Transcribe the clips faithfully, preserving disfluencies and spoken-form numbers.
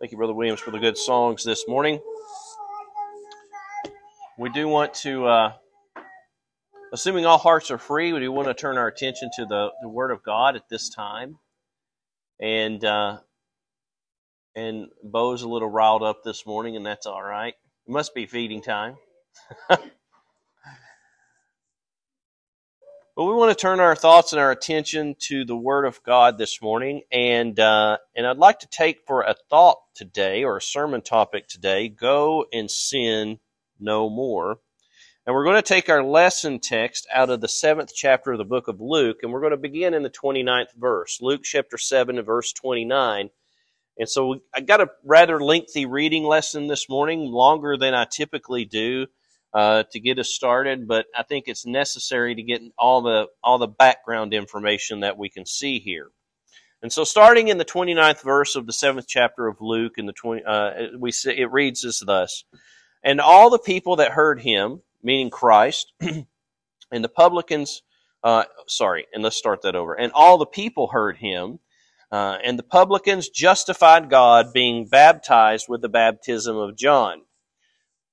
Thank you, Brother Williams, for the good songs this morning. We do want to, uh, assuming all hearts are free, we do want to turn our attention to the, the Word of God at this time. And uh, and Bo's a little riled up this morning, and that's all right. It must be feeding time. But we want to turn our thoughts and our attention to the Word of God this morning. And uh, and I'd like to take for a thought today, or a sermon topic today, Go and Sin No More. And we're going to take our lesson text out of the seventh chapter of the book of Luke, and we're going to begin in the twenty-ninth verse, Luke chapter seven and verse twenty-nine. And so I got a rather lengthy reading lesson this morning, longer than I typically do. Uh, to get us started, but I think it's necessary to get all the all the background information that we can see here. And so, starting in the twenty-ninth verse of the seventh chapter of Luke, in the twenty, uh, we see, it reads as thus: "And all the people that heard him," meaning Christ, "and the publicans," uh, sorry, and let's start that over. "And all the people heard him, uh, and the publicans justified God, being baptized with the baptism of John.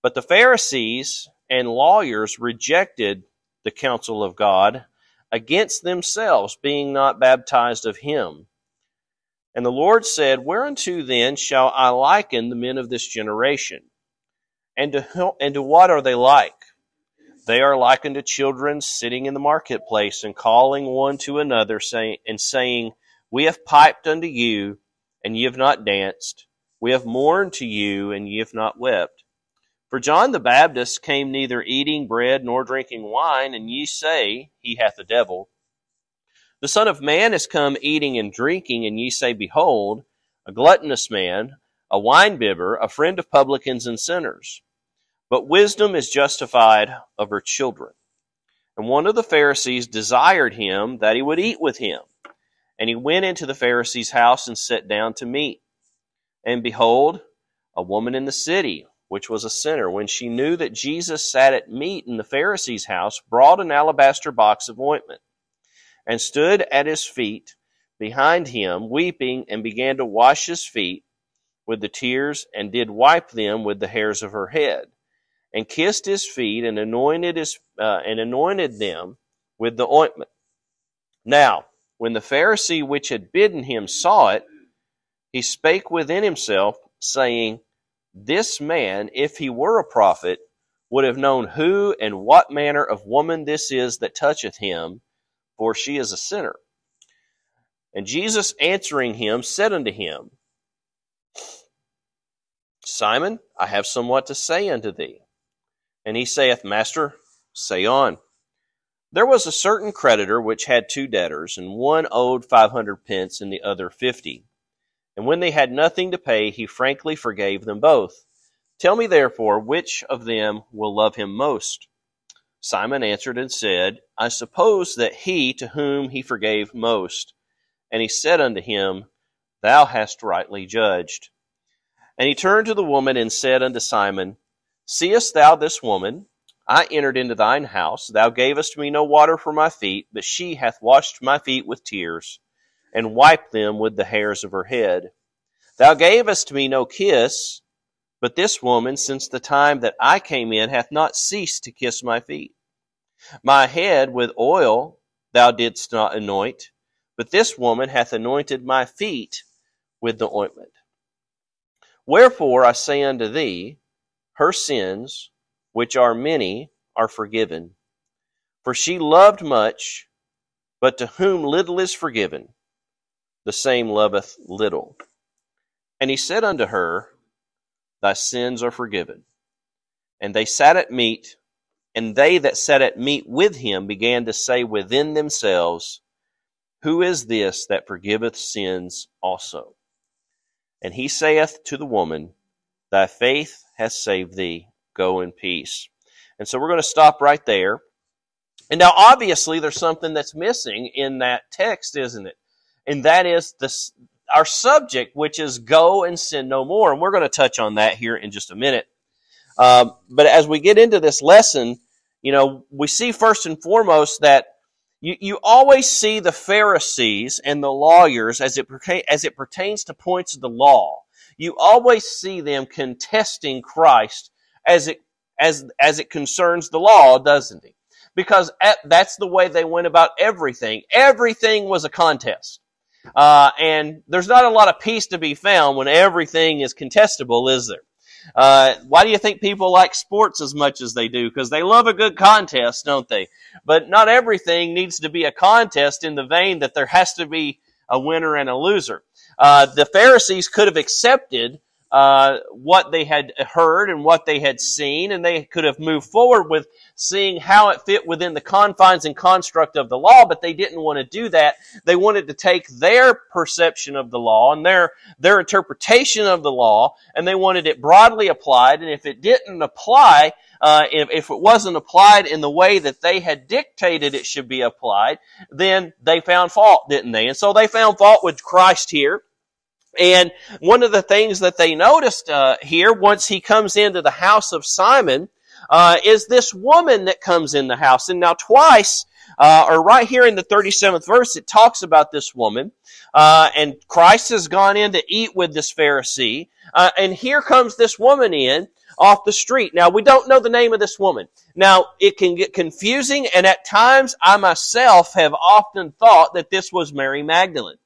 But the Pharisees and lawyers rejected the counsel of God against themselves, being not baptized of him. And the Lord said, Whereunto then shall I liken the men of this generation? And to, and to what are they like? They are likened to children sitting in the marketplace and calling one to another say, and saying, We have piped unto you, and ye have not danced. We have mourned to you, and ye have not wept. For John the Baptist came neither eating bread nor drinking wine, and ye say, He hath a devil. The Son of Man is come eating and drinking, and ye say, Behold, a gluttonous man, a winebibber, a friend of publicans and sinners. But wisdom is justified of her children. And one of the Pharisees desired him that he would eat with him. And he went into the Pharisee's house and sat down to meat. And behold, a woman in the city, which was a sinner, when she knew that Jesus sat at meat in the Pharisee's house, brought an alabaster box of ointment, and stood at his feet behind him, weeping, and began to wash his feet with the tears, and did wipe them with the hairs of her head, and kissed his feet, and anointed his uh, and anointed them with the ointment. Now, when the Pharisee which had bidden him saw it, he spake within himself, saying, This man, if he were a prophet, would have known who and what manner of woman this is that toucheth him, for she is a sinner. And Jesus answering him said unto him, Simon, I have somewhat to say unto thee. And he saith, Master, say on. There was a certain creditor which had two debtors, and one owed five hundred pence, and the other fifty. And when they had nothing to pay, he frankly forgave them both. Tell me, therefore, which of them will love him most? Simon answered and said, I suppose that he to whom he forgave most. And he said unto him, Thou hast rightly judged. And he turned to the woman and said unto Simon, Seest thou this woman? I entered into thine house. Thou gavest me no water for my feet, but she hath washed my feet with tears, and wiped them with the hairs of her head. Thou gavest me no kiss, but this woman, since the time that I came in, hath not ceased to kiss my feet. My head with oil thou didst not anoint, but this woman hath anointed my feet with the ointment. Wherefore I say unto thee, her sins, which are many, are forgiven. For she loved much, but to whom little is forgiven, the same loveth little. And he said unto her, Thy sins are forgiven. And they sat at meat, and they that sat at meat with him began to say within themselves, Who is this that forgiveth sins also? And he saith to the woman, Thy faith hath saved thee. Go in peace. And so we're going to stop right there. And now obviously there's something that's missing in that text, isn't it? And that is this, our subject, which is Go and Sin No More. And we're going to touch on that here in just a minute. Um, but as we get into this lesson, you know, we see first and foremost that you, you always see the Pharisees and the lawyers as it, as it pertains to points of the law. you always see them contesting Christ as it as as it concerns the law, doesn't he? Because at, that's the way they went about everything. Everything was a contest. Uh, and there's not a lot of peace to be found when everything is contestable, is there? Uh, why do you think people like sports as much as they do? Because they love a good contest, don't they? But not everything needs to be a contest in the vein that there has to be a winner and a loser. Uh, the Pharisees could have accepted uh, what they had heard and what they had seen, and they could have moved forward with seeing how it fit within the confines and construct of the law, but they didn't want to do that. They wanted to take their perception of the law and their, their interpretation of the law, and they wanted it broadly applied, and if it didn't apply, uh, if, if it wasn't applied in the way that they had dictated it should be applied, then they found fault, didn't they? And so they found fault with Christ here. And one of the things that they noticed uh, here, once he comes into the house of Simon, uh, is this woman that comes in the house. And now twice, uh, or right here in the thirty-seventh verse, it talks about this woman. Uh, and Christ has gone in to eat with this Pharisee. Uh, and here comes this woman in off the street. Now, we don't know the name of this woman. Now, it can get confusing, and at times I myself have often thought that this was Mary Magdalene.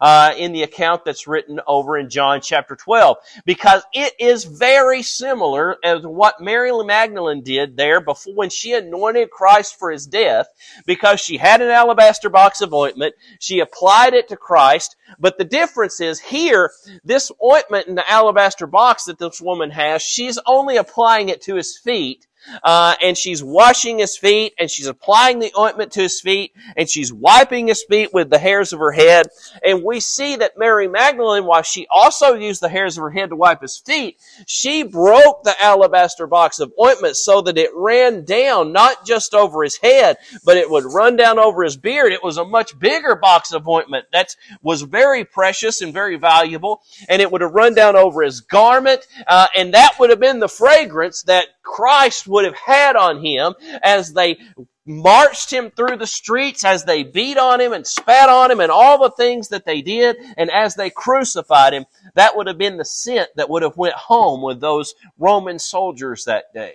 Uh, in the account that's written over in John chapter twelve, because it is very similar as what Mary Magdalene did there before when she anointed Christ for his death, because she had an alabaster box of ointment. She applied it to Christ, but the difference is here, this ointment in the alabaster box that this woman has, she's only applying it to his feet. Uh, and she's washing his feet, and she's applying the ointment to his feet, and she's wiping his feet with the hairs of her head. And we see that Mary Magdalene, while she also used the hairs of her head to wipe his feet, she broke the alabaster box of ointment so that it ran down, not just over his head, but it would run down over his beard. It was a much bigger box of ointment that was very precious and very valuable, and it would have run down over his garment, uh, and that would have been the fragrance that Christ would have had on him as they marched him through the streets, as they beat on him and spat on him and all the things that they did, and as they crucified him. That would have been the scent that would have went home with those Roman soldiers that day.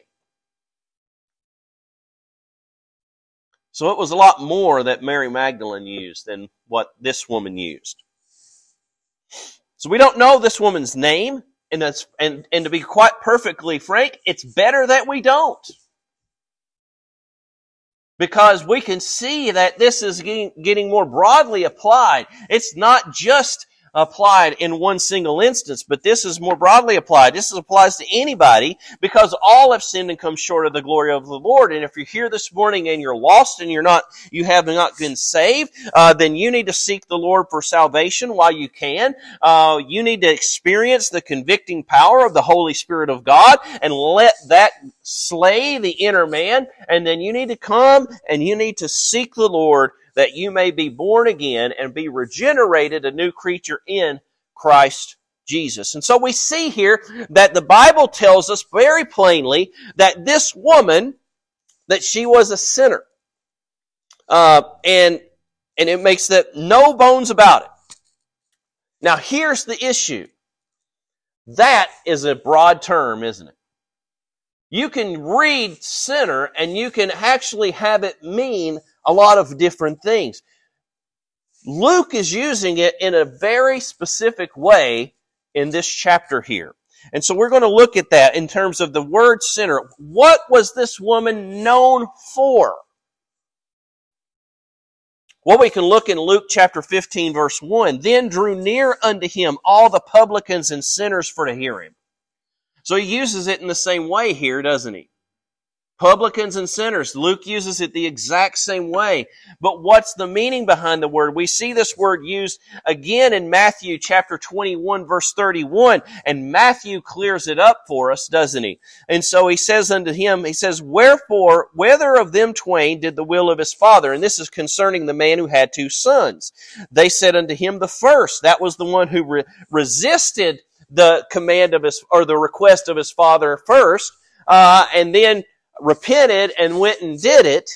So it was a lot more that Mary Magdalene used than what this woman used. So we don't know this woman's name. And, that's, and and to be quite perfectly frank, it's better that we don't. Because we can see that this is getting, getting more broadly applied. It's not just applied in one single instance, but this is more broadly applied. This applies to anybody, because all have sinned and come short of the glory of the Lord. And if you're here this morning and you're lost and you're not, you have not been saved, uh, then you need to seek the Lord for salvation while you can. Uh, you need to experience the convicting power of the Holy Spirit of God and let that slay the inner man. And then you need to come and you need to seek the Lord that you may be born again and be regenerated a new creature in Christ Jesus. And so we see here that the Bible tells us very plainly that this woman, that she was a sinner. Uh, and, and it makes that no bones about it. Now here's the issue. That is a broad term, isn't it? You can read sinner and you can actually have it mean a lot of different things. Luke is using it in a very specific way in this chapter here. And so we're going to look at that in terms of the word sinner. What was this woman known for? Well, we can look in Luke chapter fifteen, verse one. Then drew near unto him all the publicans and sinners for to hear him. So he uses it in the same way here, doesn't he? Publicans and sinners. Luke uses it the exact same way. But what's the meaning behind the word? We see this word used again in Matthew chapter twenty-one, verse thirty-one. And Matthew clears it up for us, doesn't he? And so he says unto him, he says, wherefore, whether of them twain did the will of his father? And this is concerning the man who had two sons. They said unto him, the first, that was the one who re- resisted the command of his, or the request of his father first, uh, and then repented and went and did it,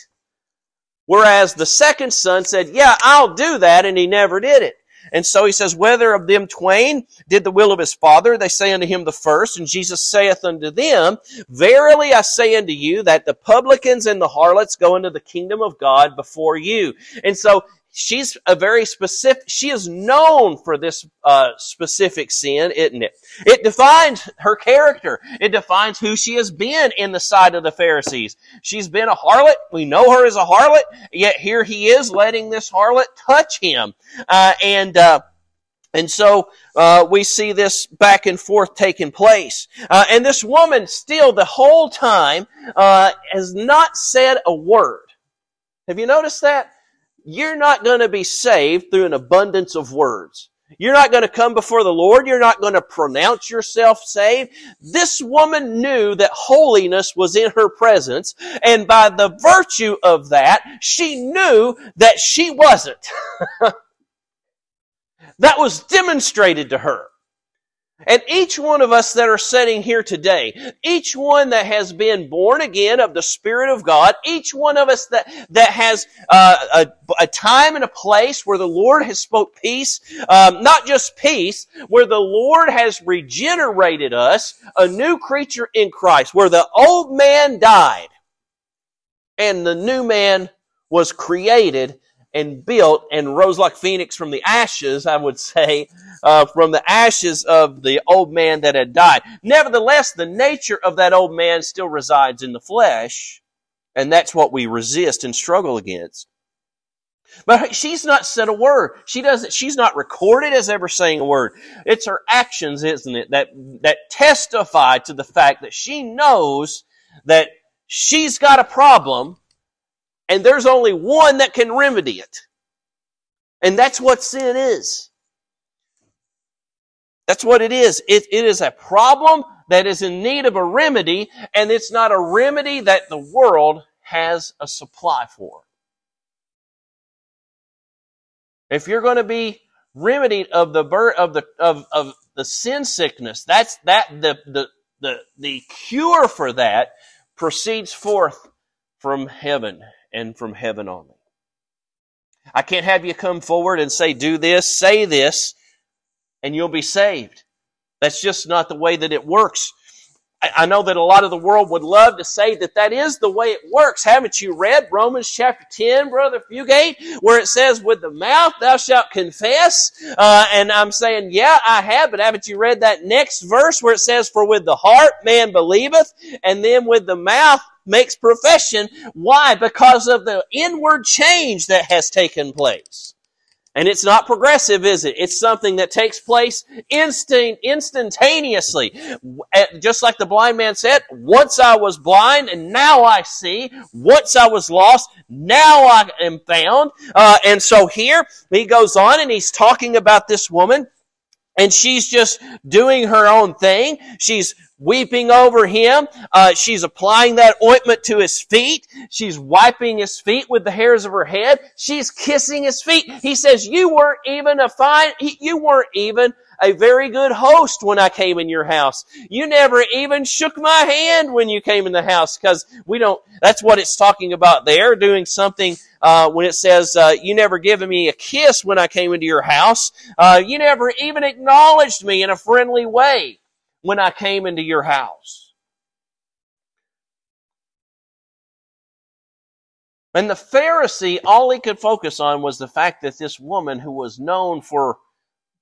whereas the second son said, yeah, I'll do that, and he never did it. And so he says, whether of them twain did the will of his father, they say unto him the first. And Jesus saith unto them, verily I say unto you that the publicans and the harlots go into the kingdom of God before you. And so she's a very specific, she is known for this uh, specific sin, isn't it? It defines her character. It defines who she has been in the sight of the Pharisees. She's been a harlot. We know her as a harlot, yet here he is letting this harlot touch him. Uh, and, uh, And so uh we see this back and forth taking place. Uh and this woman still the whole time uh has not said a word. Have you noticed that? You're not going to be saved through an abundance of words. You're not going to come before the Lord. You're not going to pronounce yourself saved. This woman knew that holiness was in her presence, and by the virtue of that, she knew that she wasn't. That was demonstrated to her. And each one of us that are sitting here today, each one that has been born again of the Spirit of God, each one of us that, that has uh, a, a time and a place where the Lord has spoke peace, um, not just peace, where the Lord has regenerated us, a new creature in Christ, where the old man died and the new man was created and built and rose like Phoenix from the ashes, I would say, uh, from the ashes of the old man that had died. Nevertheless, the nature of that old man still resides in the flesh, and that's what we resist and struggle against. But she's not said a word. She doesn't, she's not recorded as ever saying a word. It's her actions, isn't it, that, that testify to the fact that she knows that she's got a problem. And there's only one that can remedy it. And that's what sin is. That's what it is. It, it is a problem that is in need of a remedy, and it's not a remedy that the world has a supply for. If you're going to be remedied of the of the of, of the sin sickness, that's that the the the the cure for that proceeds forth from heaven. And from heaven only. I can't have you come forward and say, do this, say this, and you'll be saved. That's just not the way that it works. I, I know that a lot of the world would love to say that that is the way it works. Haven't you read Romans chapter ten, Brother Fugate, where it says, with the mouth thou shalt confess? Uh, and I'm saying, yeah, I have, but haven't you read that next verse where it says, for with the heart man believeth, and then with the mouth makes profession. Why? Because of the inward change that has taken place. And it's not progressive, is it? It's something that takes place instant, instantaneously. Just like the blind man said, once I was blind and now I see. Once I was lost, now I am found. Uh, and so here he goes on and he's talking about this woman. And she's just doing her own thing. She's weeping over him. Uh, she's applying that ointment to his feet. She's wiping his feet with the hairs of her head. She's kissing his feet. He says, you weren't even a fine, you weren't even a very good host when I came in your house. You never even shook my hand when you came in the house, because we don't, that's what it's talking about there, doing something Uh, when it says, uh, you never given me a kiss when I came into your house. Uh, you never even acknowledged me in a friendly way when I came into your house. And the Pharisee, all he could focus on was the fact that this woman who was known for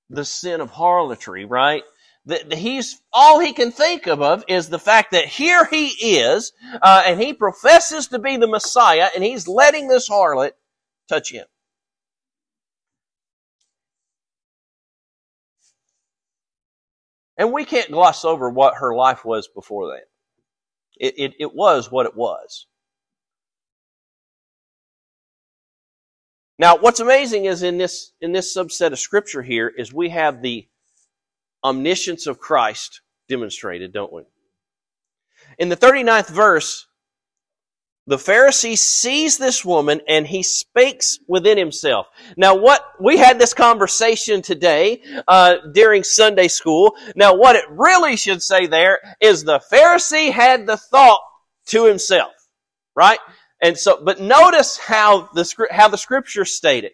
the sin of harlotry, right? That he's all he can think of is the fact that here he is, uh, and he professes to be the Messiah, and he's letting this harlot touch him. And we can't gloss over what her life was before that. It, it, it was what it was. Now, what's amazing is in this in this subset of Scripture here is we have the omniscience of Christ demonstrated, don't we? In the thirty-ninth verse, the Pharisee sees this woman and he speaks within himself. Now what, we had this conversation today uh, during Sunday school. Now what it really should say there is the Pharisee had the thought to himself, right? And so, but notice how the, how the Scripture stated.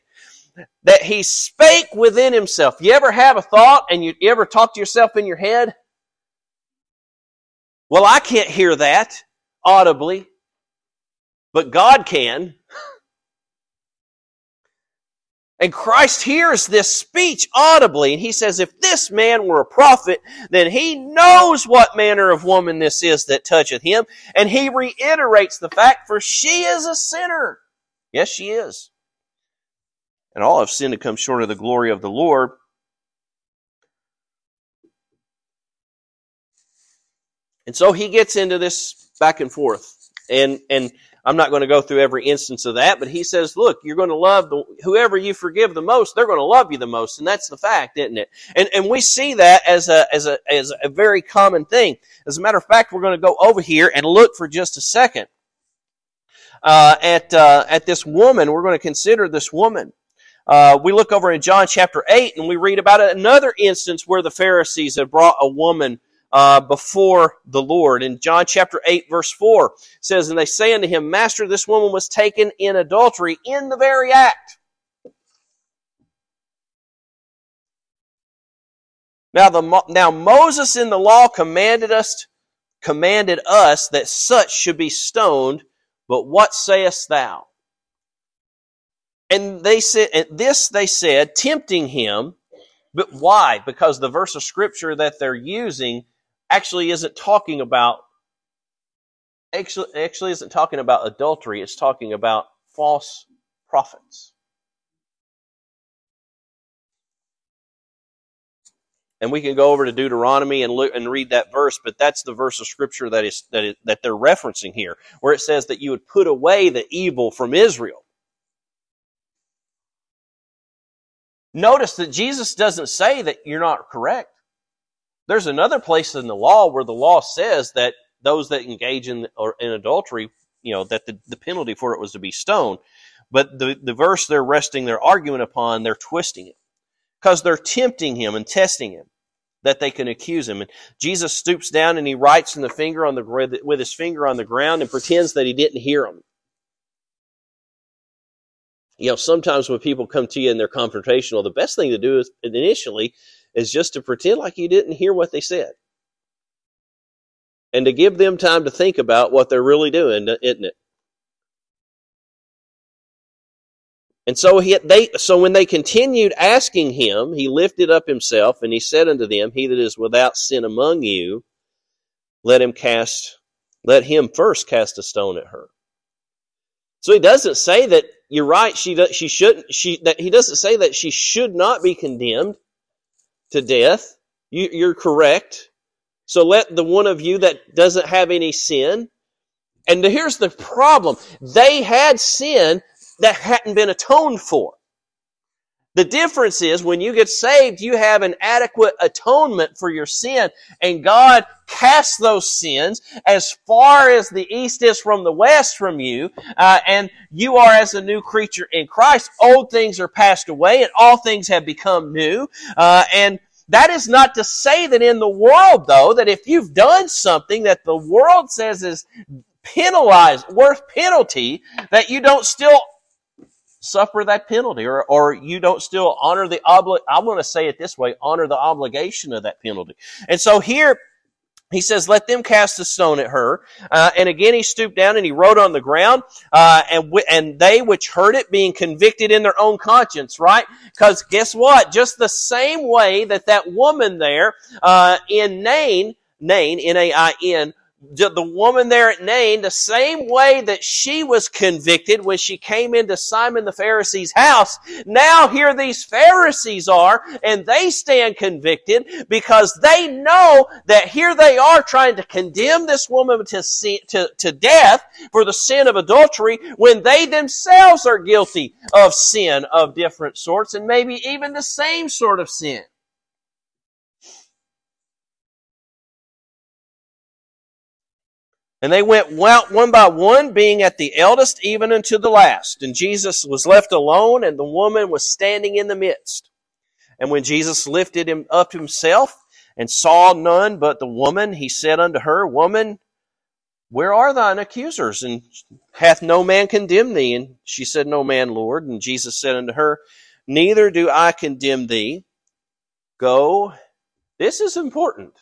that he spake within himself. You ever have a thought and you, you ever talk to yourself in your head? Well, I can't hear that audibly, but God can. And Christ hears this speech audibly, and he says, if this man were a prophet, then he knows what manner of woman this is that toucheth him. And he reiterates the fact, for she is a sinner. Yes, she is. And all have sinned and come short of the glory of the Lord. And so he gets into this back and forth. And, and I'm not going to go through every instance of that, but he says, look, you're going to love the, whoever you forgive the most, they're going to love you the most. And that's the fact, isn't it? And, and we see that as a, as a, as a very common thing. As a matter of fact, we're going to go over here and look for just a second, uh, at, uh, at this woman. We're going to consider this woman. Uh, we look over in John chapter eight and we read about another instance where the Pharisees had brought a woman Uh, before the Lord. In John chapter eight, verse four, it says, and they say unto him, Master, this woman was taken in adultery in the very act. Now, the, now Moses in the law commanded us, commanded us that such should be stoned, but what sayest thou? And they said, and this they said, tempting him. But why? Because the verse of Scripture that they're using actually isn't talking about actually, actually isn't talking about adultery. It's talking about false prophets. And we can go over to Deuteronomy and look, and read that verse, but that's the verse of Scripture that is that is, that they're referencing here, where it says that you would put away the evil from Israel. Notice that Jesus doesn't say that you're not correct. There's another place in the law where the law says that those that engage in or in adultery, you know, that the, the penalty for it was to be stoned. But the, the verse they're resting their argument upon, they're twisting it. Because they're tempting him and testing him, that they can accuse him. And Jesus stoops down and he writes in the finger on the with his finger on the ground and pretends that he didn't hear him. You know, sometimes when people come to you and they're confrontational, the best thing to do is, initially is just to pretend like you didn't hear what they said. And to give them time to think about what they're really doing, isn't it? And so he, they, so when they continued asking him, he lifted up himself and he said unto them, he that is without sin among you, let him cast, let him first cast a stone at her. So he doesn't say that, you're right, she does, she shouldn't, she, that he doesn't say that she should not be condemned to death. You, you're correct. So let the one of you that doesn't have any sin. And here's the problem. They had sin that hadn't been atoned for. The difference is when you get saved, you have an adequate atonement for your sin, and God casts those sins as far as the east is from the west from you, uh, and you are as a new creature in Christ. Old things are passed away, and all things have become new. Uh, and that is not to say that in the world, though, that if you've done something that the world says is penalized, worth penalty, that you don't still suffer that penalty, or, or you don't still honor the obli- I want to say it this way, honor the obligation of that penalty. And so here he says, let them cast a stone at her. Uh, and again, he stooped down and he wrote on the ground. Uh, and w- and they which heard it being convicted in their own conscience, right? Because guess what? Just the same way that that woman there, uh, in Nain, Nain, N A I N, the woman there at Nain, the same way that she was convicted when she came into Simon the Pharisee's house, now here these Pharisees are, and they stand convicted because they know that here they are trying to condemn this woman to sin, to, to death for the sin of adultery when they themselves are guilty of sin of different sorts and maybe even the same sort of sin. And they went one by one, being at the eldest, even unto the last. And Jesus was left alone, and the woman was standing in the midst. And when Jesus lifted him up himself and saw none but the woman, he said unto her, Woman, where are thine accusers? And hath no man condemned thee? And she said, No man, Lord. And Jesus said unto her, neither do I condemn thee. Go. This is important,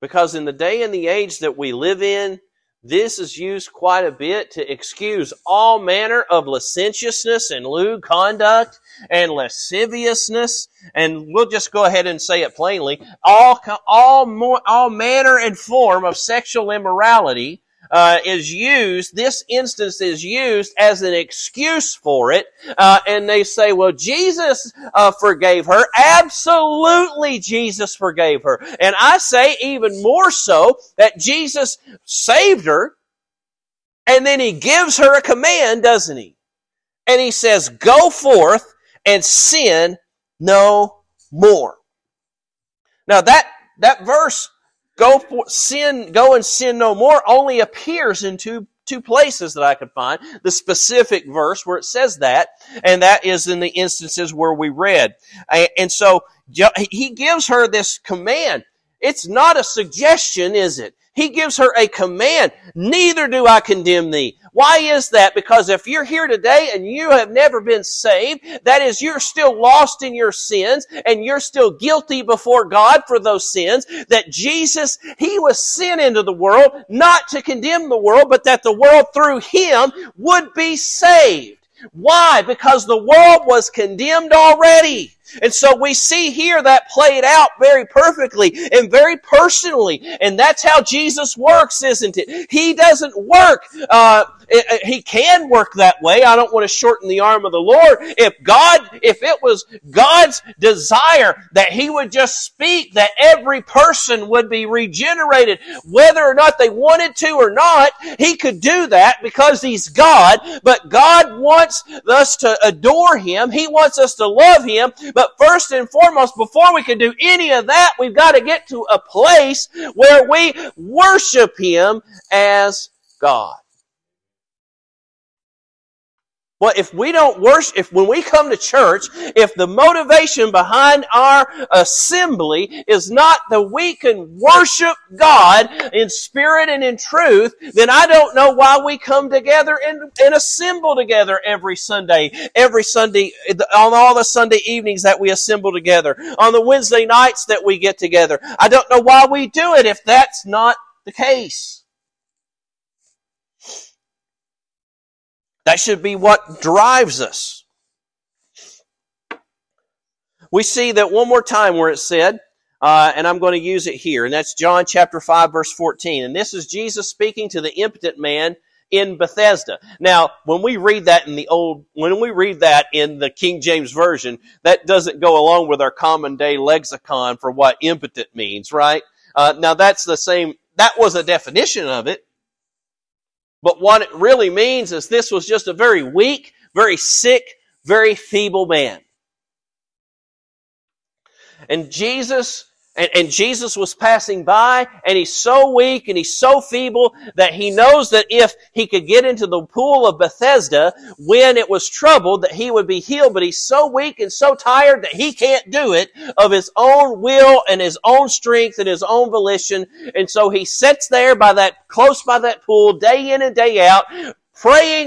because in the day and the age that we live in, this is used quite a bit to excuse all manner of licentiousness and lewd conduct and lasciviousness. And we'll just go ahead and say it plainly. All, all, more, all manner and form of sexual immorality uh, is used. This instance is used as an excuse for it. Uh, and they say, well, Jesus uh, forgave her. Absolutely, Jesus forgave her. And I say even more so that Jesus saved her, and then he gives her a command, doesn't he? And he says, go forth and sin no more. Now that, that verse, Go for, sin, go and sin no more, only appears in two, two places that I could find. The specific verse where it says that, and that is in the instances where we read. And so he gives her this command. It's not a suggestion, is it? He gives her a command. Neither do I condemn thee. Why is that? Because if you're here today and you have never been saved, that is, you're still lost in your sins and you're still guilty before God for those sins, that Jesus, he was sent into the world not to condemn the world, but that the world through him would be saved. Why? Because the world was condemned already. And so we see here that played out very perfectly and very personally. And that's how Jesus works, isn't it? He doesn't work. Uh, he can work that way. I don't want to shorten the arm of the Lord. If God, if it was God's desire that he would just speak, that every person would be regenerated, whether or not they wanted to or not, he could do that because he's God. But God wants us to adore him. He wants us to love him. But first and foremost, before we can do any of that, we've got to get to a place where we worship him as God. Well, if we don't worship, if when we come to church, if the motivation behind our assembly is not that we can worship God in spirit and in truth, then I don't know why we come together and, and assemble together every Sunday, every Sunday, on all the Sunday evenings that we assemble together, on the Wednesday nights that we get together. I don't know why we do it if that's not the case. That should be what drives us. We see that one more time where it said, uh, and I'm going to use it here, and that's John chapter five, verse fourteen. And this is Jesus speaking to the impotent man in Bethesda. Now, when we read that in the old, when we read that in the King James Version, that doesn't go along with our common day lexicon for what impotent means, right? Uh, now that's the same, that was a definition of it. But what it really means is this was just a very weak, very sick, very feeble man. And Jesus, and, and Jesus was passing by, and he's so weak and he's so feeble that he knows that if he could get into the pool of Bethesda when it was troubled, that he would be healed. But he's so weak and so tired that he can't do it of his own will and his own strength and his own volition. And so he sits there by that close by that pool, day in and day out, praying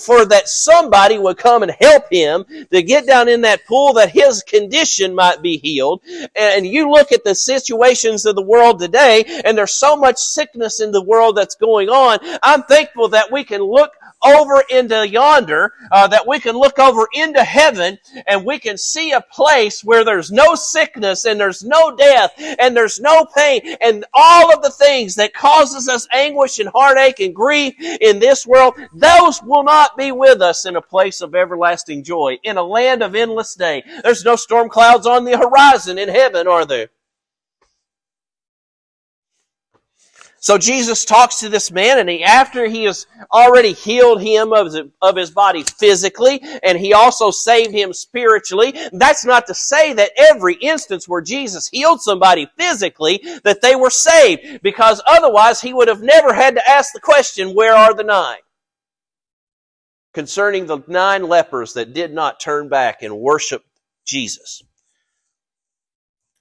for that somebody would come and help him to get down in that pool that his condition might be healed. And you look at the situations of the world today, and there's so much sickness in the world that's going on. I'm thankful that we can look over into yonder, uh, that we can look over into heaven, and we can see a place where there's no sickness and there's no death and there's no pain, and all of the things that causes us anguish and heartache and grief in this world, those will not be with us in a place of everlasting joy, in a land of endless day. There's no storm clouds on the horizon in heaven, are there? So Jesus talks to this man, and he, after he has already healed him of, the, of his body physically, and he also saved him spiritually. That's not to say that every instance where Jesus healed somebody physically, that they were saved, because otherwise he would have never had to ask the question, where are the nine? Concerning the nine lepers that did not turn back and worship Jesus.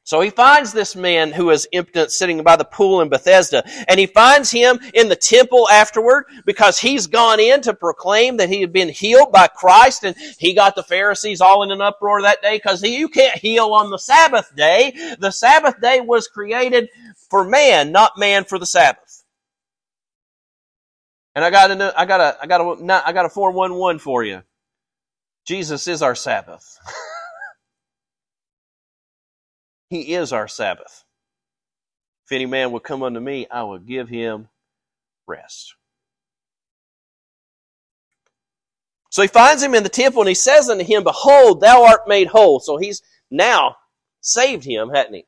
So he finds this man who is impotent sitting by the pool in Bethesda, and he finds him in the temple afterward because he's gone in to proclaim that he had been healed by Christ, and he got the Pharisees all in an uproar that day because you can't heal on the Sabbath day. The Sabbath day was created for man, not man for the Sabbath. And I got a, I got a, I got a, I got a four one one for you. Jesus is our Sabbath. He is our Sabbath. If any man will come unto me, I will give him rest. So he finds him in the temple, and he says unto him, behold, thou art made whole. So he's now saved him, hadn't he?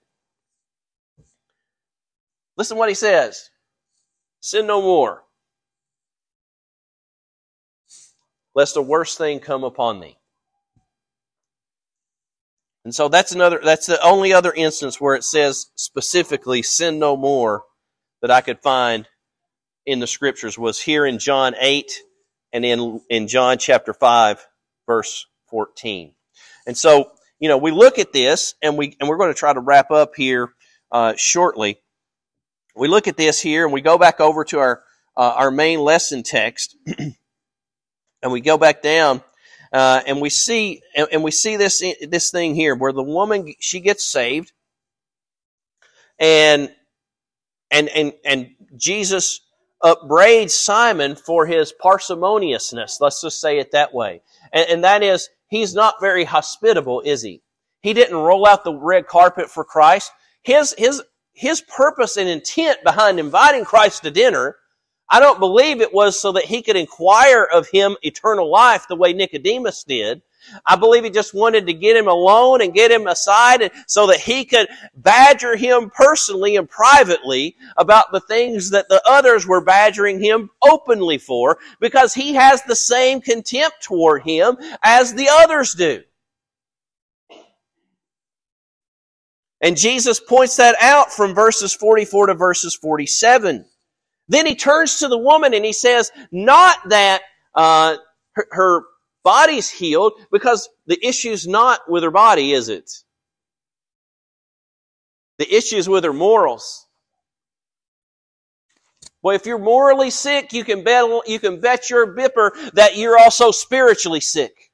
Listen what he says. Sin no more, lest a worse thing come upon thee. And so that's another. That's the only other instance where it says specifically, sin no more, that I could find in the Scriptures, was here in John eight and in, in John chapter five, verse fourteen. And so, you know, we look at this, and, we, and we're going to try to wrap up here uh, shortly. We look at this here, and we go back over to our, uh, our main lesson text, and we go back down. Uh, and we see, and, and we see this this thing here, where the woman, she gets saved, and and and and Jesus upbraids Simon for his parsimoniousness. Let's just say it that way, and, and that is, he's not very hospitable, is he? He didn't roll out the red carpet for Christ. His his his purpose and intent behind inviting Christ to dinner, I don't believe it was so that he could inquire of him eternal life the way Nicodemus did. I believe he just wanted to get him alone and get him aside, and so that he could badger him personally and privately about the things that the others were badgering him openly for, because he has the same contempt toward him as the others do. And Jesus points that out from verses forty-four to verses forty-seven. Then he turns to the woman and he says, not that uh, her, her body's healed, because the issue's not with her body, is it? The issue's with her morals. Well, if you're morally sick, you can bet, you can bet your bipper that you're also spiritually sick.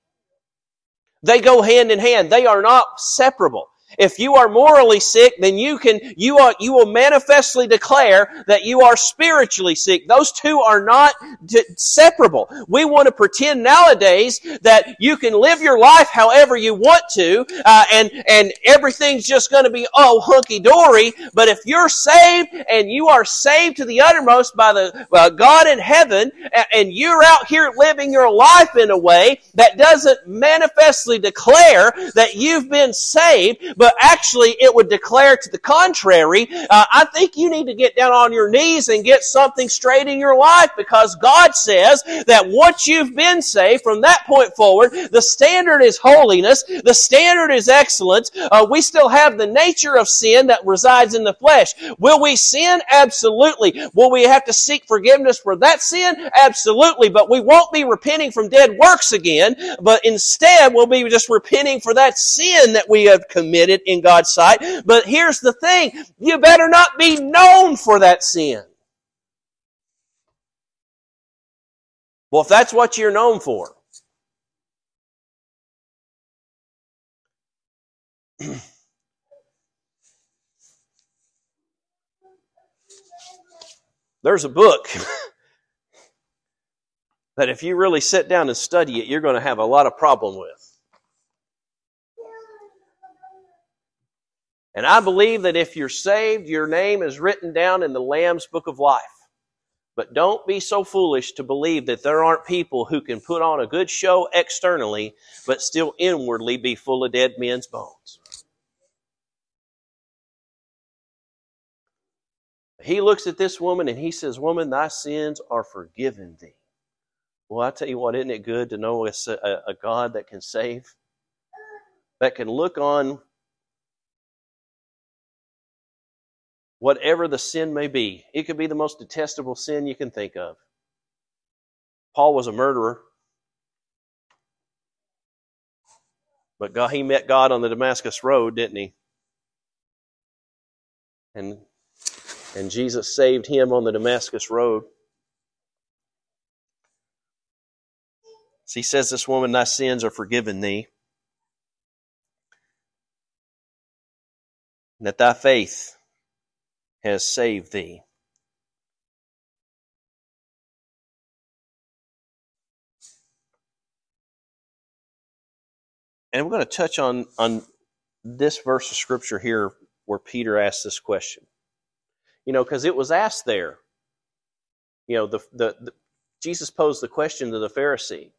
They go hand in hand. They are not separable. If you are morally sick, then you can you are you will manifestly declare that you are spiritually sick. Those two are not d- separable. We want to pretend nowadays that you can live your life however you want to, uh, and and everything's just going to be oh hunky dory. But if you're saved, and you are saved to the uttermost by the uh, God in heaven, and, and you're out here living your life in a way that doesn't manifestly declare that you've been saved, but actually it would declare to the contrary, uh, I think you need to get down on your knees and get something straight in your life, because God says that once you've been saved, from that point forward, the standard is holiness, the standard is excellence. Uh, we still have the nature of sin that resides in the flesh. Will we sin? Absolutely. Will we have to seek forgiveness for that sin? Absolutely. But we won't be repenting from dead works again, but instead we'll be just repenting for that sin that we have committed in God's sight. But here's the thing, you better not be known for that sin. Well, if that's what you're known for. There's a book that if you really sit down and study it, you're going to have a lot of problem with. And I believe that if you're saved, your name is written down in the Lamb's Book of Life. But don't be so foolish to believe that there aren't people who can put on a good show externally, but still inwardly be full of dead men's bones. He looks at this woman and he says, woman, thy sins are forgiven thee. Well, I tell you what, isn't it good to know it's a, a God that can save? That can look on whatever the sin may be. It could be the most detestable sin you can think of. Paul was a murderer. But God, he met God on the Damascus Road, didn't he? and and Jesus saved him on the Damascus Road. So he says, this woman, thy sins are forgiven thee. And that thy faith has saved thee. And we're going to touch on, on this verse of Scripture here where Peter asked this question. You know, because it was asked there. You know, the, the, the Jesus posed the question to the Pharisee.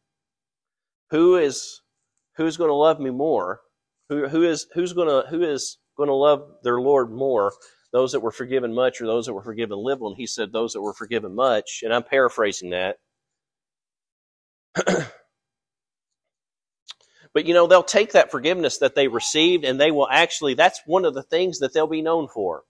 Who is who's going to love me more? Who who is who's going to who is going to love their Lord more? Those that were forgiven much or those that were forgiven little? And he said, those that were forgiven much. And I'm paraphrasing that. But, you know, they'll take that forgiveness that they received and they will actually, that's one of the things that they'll be known for.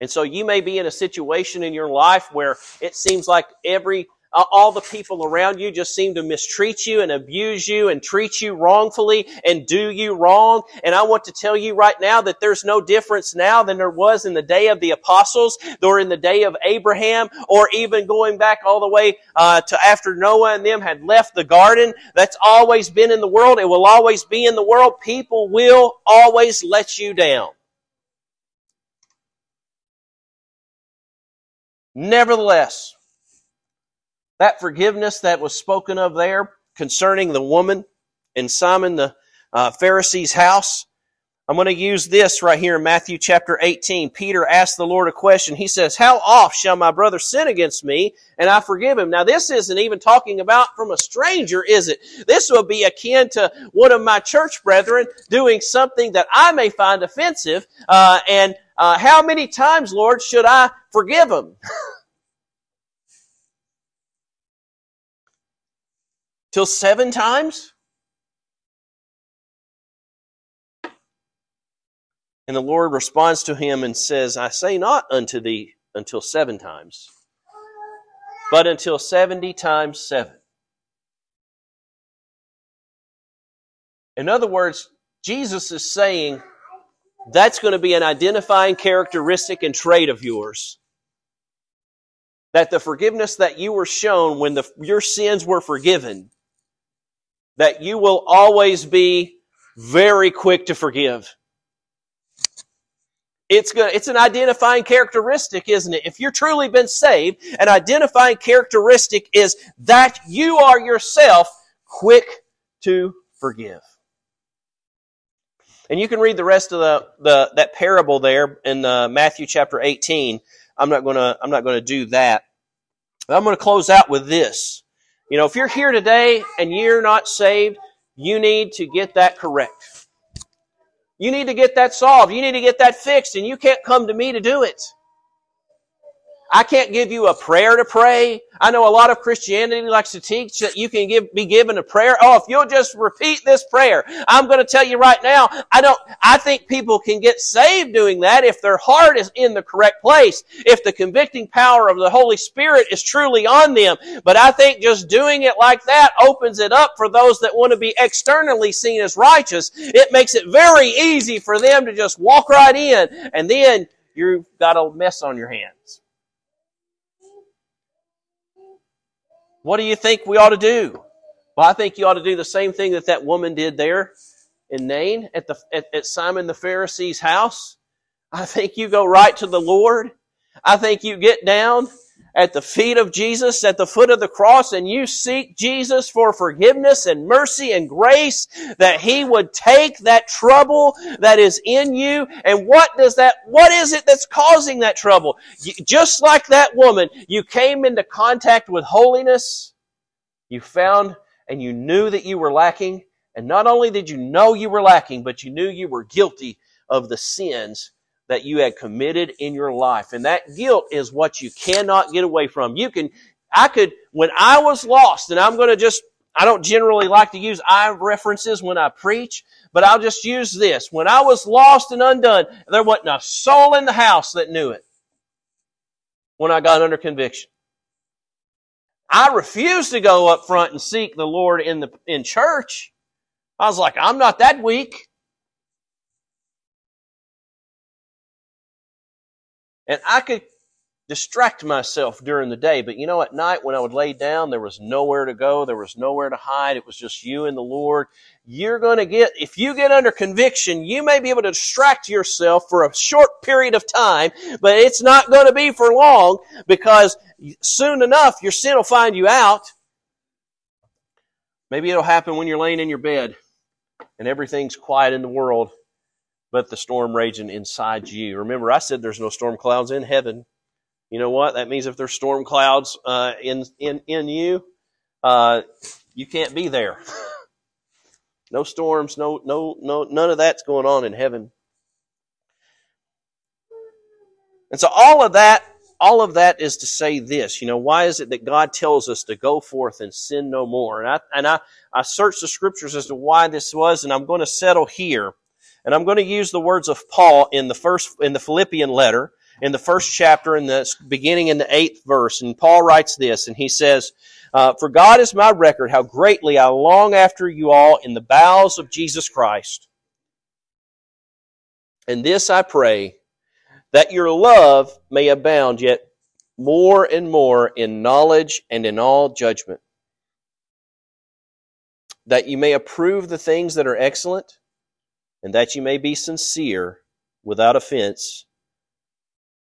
And so you may be in a situation in your life where it seems like every, all the people around you just seem to mistreat you and abuse you and treat you wrongfully and do you wrong. And I want to tell you right now that there's no difference now than there was in the day of the apostles or in the day of Abraham or even going back all the way uh, to after Noah and them had left the garden. That's always been in the world. It will always be in the world. People will always let you down. Nevertheless, that forgiveness that was spoken of there concerning the woman in Simon the uh, Pharisee's house. I'm going to use this right here in Matthew chapter eighteen. Peter asked the Lord a question. He says, how oft shall my brother sin against me and I forgive him? Now this isn't even talking about from a stranger, is it? This would be akin to one of my church brethren doing something that I may find offensive. Uh, and uh, how many times, Lord, should I forgive him? Till seven times? And the Lord responds to him and says, I say not unto thee until seven times, but until seventy times seven. In other words, Jesus is saying, that's going to be an identifying characteristic and trait of yours. That the forgiveness that you were shown when the, your sins were forgiven, that you will always be very quick to forgive. It's good. It's an identifying characteristic, isn't it? If you're truly been saved, an identifying characteristic is that you are yourself quick to forgive. And you can read the rest of the, the that parable there in uh, Matthew chapter eighteen. I'm not going to. I'm not going to do that. But I'm going to close out with this. You know, if you're here today and you're not saved, you need to get that correct. You need to get that solved. You need to get that fixed, and you can't come to me to do it. I can't give you a prayer to pray. I know a lot of Christianity likes to teach that you can give, be given a prayer. Oh, if you'll just repeat this prayer. I'm going to tell you right now, I don't, I think people can get saved doing that if their heart is in the correct place, if the convicting power of the Holy Spirit is truly on them. But I think just doing it like that opens it up for those that want to be externally seen as righteous. It makes it very easy for them to just walk right in, and then you've got a mess on your hands. What do you think we ought to do? Well, I think you ought to do the same thing that that woman did there in Nain at, the, at, at Simon the Pharisee's house. I think you go right to the Lord. I think you get down at the feet of Jesus, at the foot of the cross, and you seek Jesus for forgiveness and mercy and grace, that He would take that trouble that is in you. And what does that, what is it that's causing that trouble? You, just like that woman, you came into contact with holiness, you found and you knew that you were lacking, and not only did you know you were lacking, but you knew you were guilty of the sins that you had committed in your life. And that guilt is what you cannot get away from. You can, I could, when I was lost, and I'm going to just, I don't generally like to use I references when I preach, but I'll just use this. When I was lost and undone, there wasn't a soul in the house that knew it when I got under conviction. I refused to go up front and seek the Lord in the in church. I was like, I'm not that weak. And I could distract myself during the day, but you know, at night when I would lay down, there was nowhere to go. There was nowhere to hide. It was just you and the Lord. You're going to get, if you get under conviction, you may be able to distract yourself for a short period of time, but it's not going to be for long, because soon enough, your sin will find you out. Maybe it'll happen when you're laying in your bed and everything's quiet in the world, but the storm raging inside you. Remember, I said there's no storm clouds in heaven. You know what? That means if there's storm clouds uh, in in in you, uh, you can't be there. No storms, no no no, none of that's going on in heaven. And so all of that, all of that is to say this. You know, why is it that God tells us to go forth and sin no more? And I and I I searched the scriptures as to why this was, and I'm going to settle here, and I'm going to use the words of Paul in the first in the Philippian letter. In the first chapter, in the beginning in the eighth verse, and Paul writes this, and he says, uh, "For God is my record, how greatly I long after you all in the bowels of Jesus Christ. And this I pray, that your love may abound yet more and more in knowledge and in all judgment, that you may approve the things that are excellent, and that you may be sincere without offense,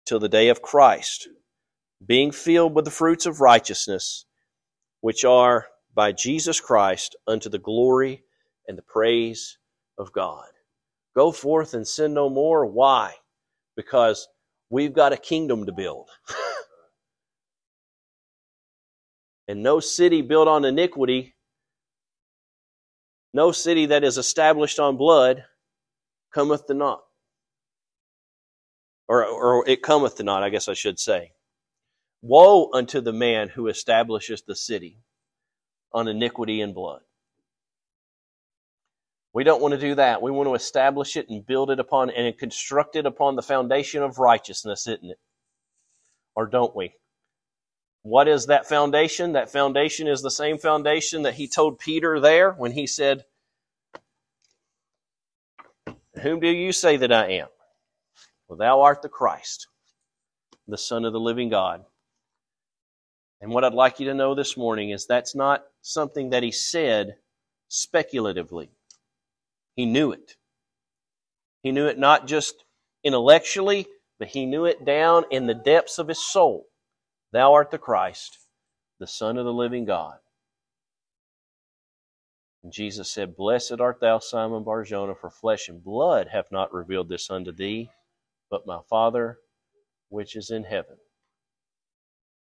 till the day of Christ, being filled with the fruits of righteousness, which are by Jesus Christ unto the glory and the praise of God." Go forth and sin no more. Why? Because we've got a kingdom to build. And no city built on iniquity, no city that is established on blood, cometh to naught. Or, or it cometh to naught, I guess I should say. Woe unto the man who establishes the city on iniquity and blood. We don't want to do that. We want to establish it and build it upon and construct it upon the foundation of righteousness, isn't it? Or don't we? What is that foundation? That foundation is the same foundation that he told Peter there when he said, "Whom do you say that I am?" "Well, thou art the Christ, the Son of the living God." And what I'd like you to know this morning is that's not something that he said speculatively. He knew it. He knew it not just intellectually, but he knew it down in the depths of his soul. Thou art the Christ, the Son of the living God. And Jesus said, "Blessed art thou, Simon Bar-Jonah, for flesh and blood have not revealed this unto thee, but my Father which is in heaven."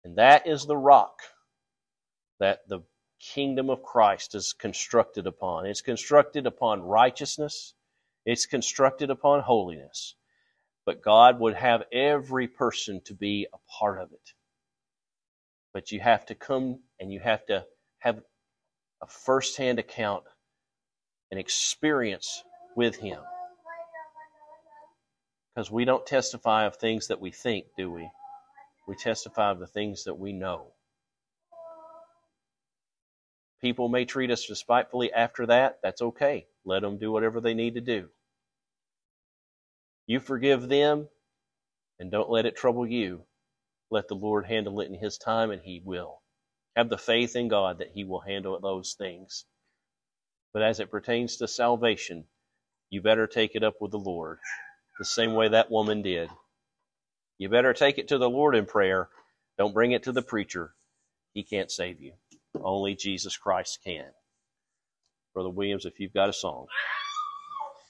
And that is the rock that the kingdom of Christ is constructed upon. It's constructed upon righteousness. It's constructed upon holiness. But God would have every person to be a part of it. But you have to come and you have to have a firsthand account, an experience with Him. Because we don't testify of things that we think, do we? We testify of the things that we know. People may treat us despitefully after that. That's okay. Let them do whatever they need to do. You forgive them, and don't let it trouble you. Let the Lord handle it in His time, and He will. Have the faith in God that He will handle those things. But as it pertains to salvation, you better take it up with the Lord, the same way that woman did. You better take it to the Lord in prayer. Don't bring it to the preacher. He can't save you. Only Jesus Christ can. Brother Williams, if you've got a song.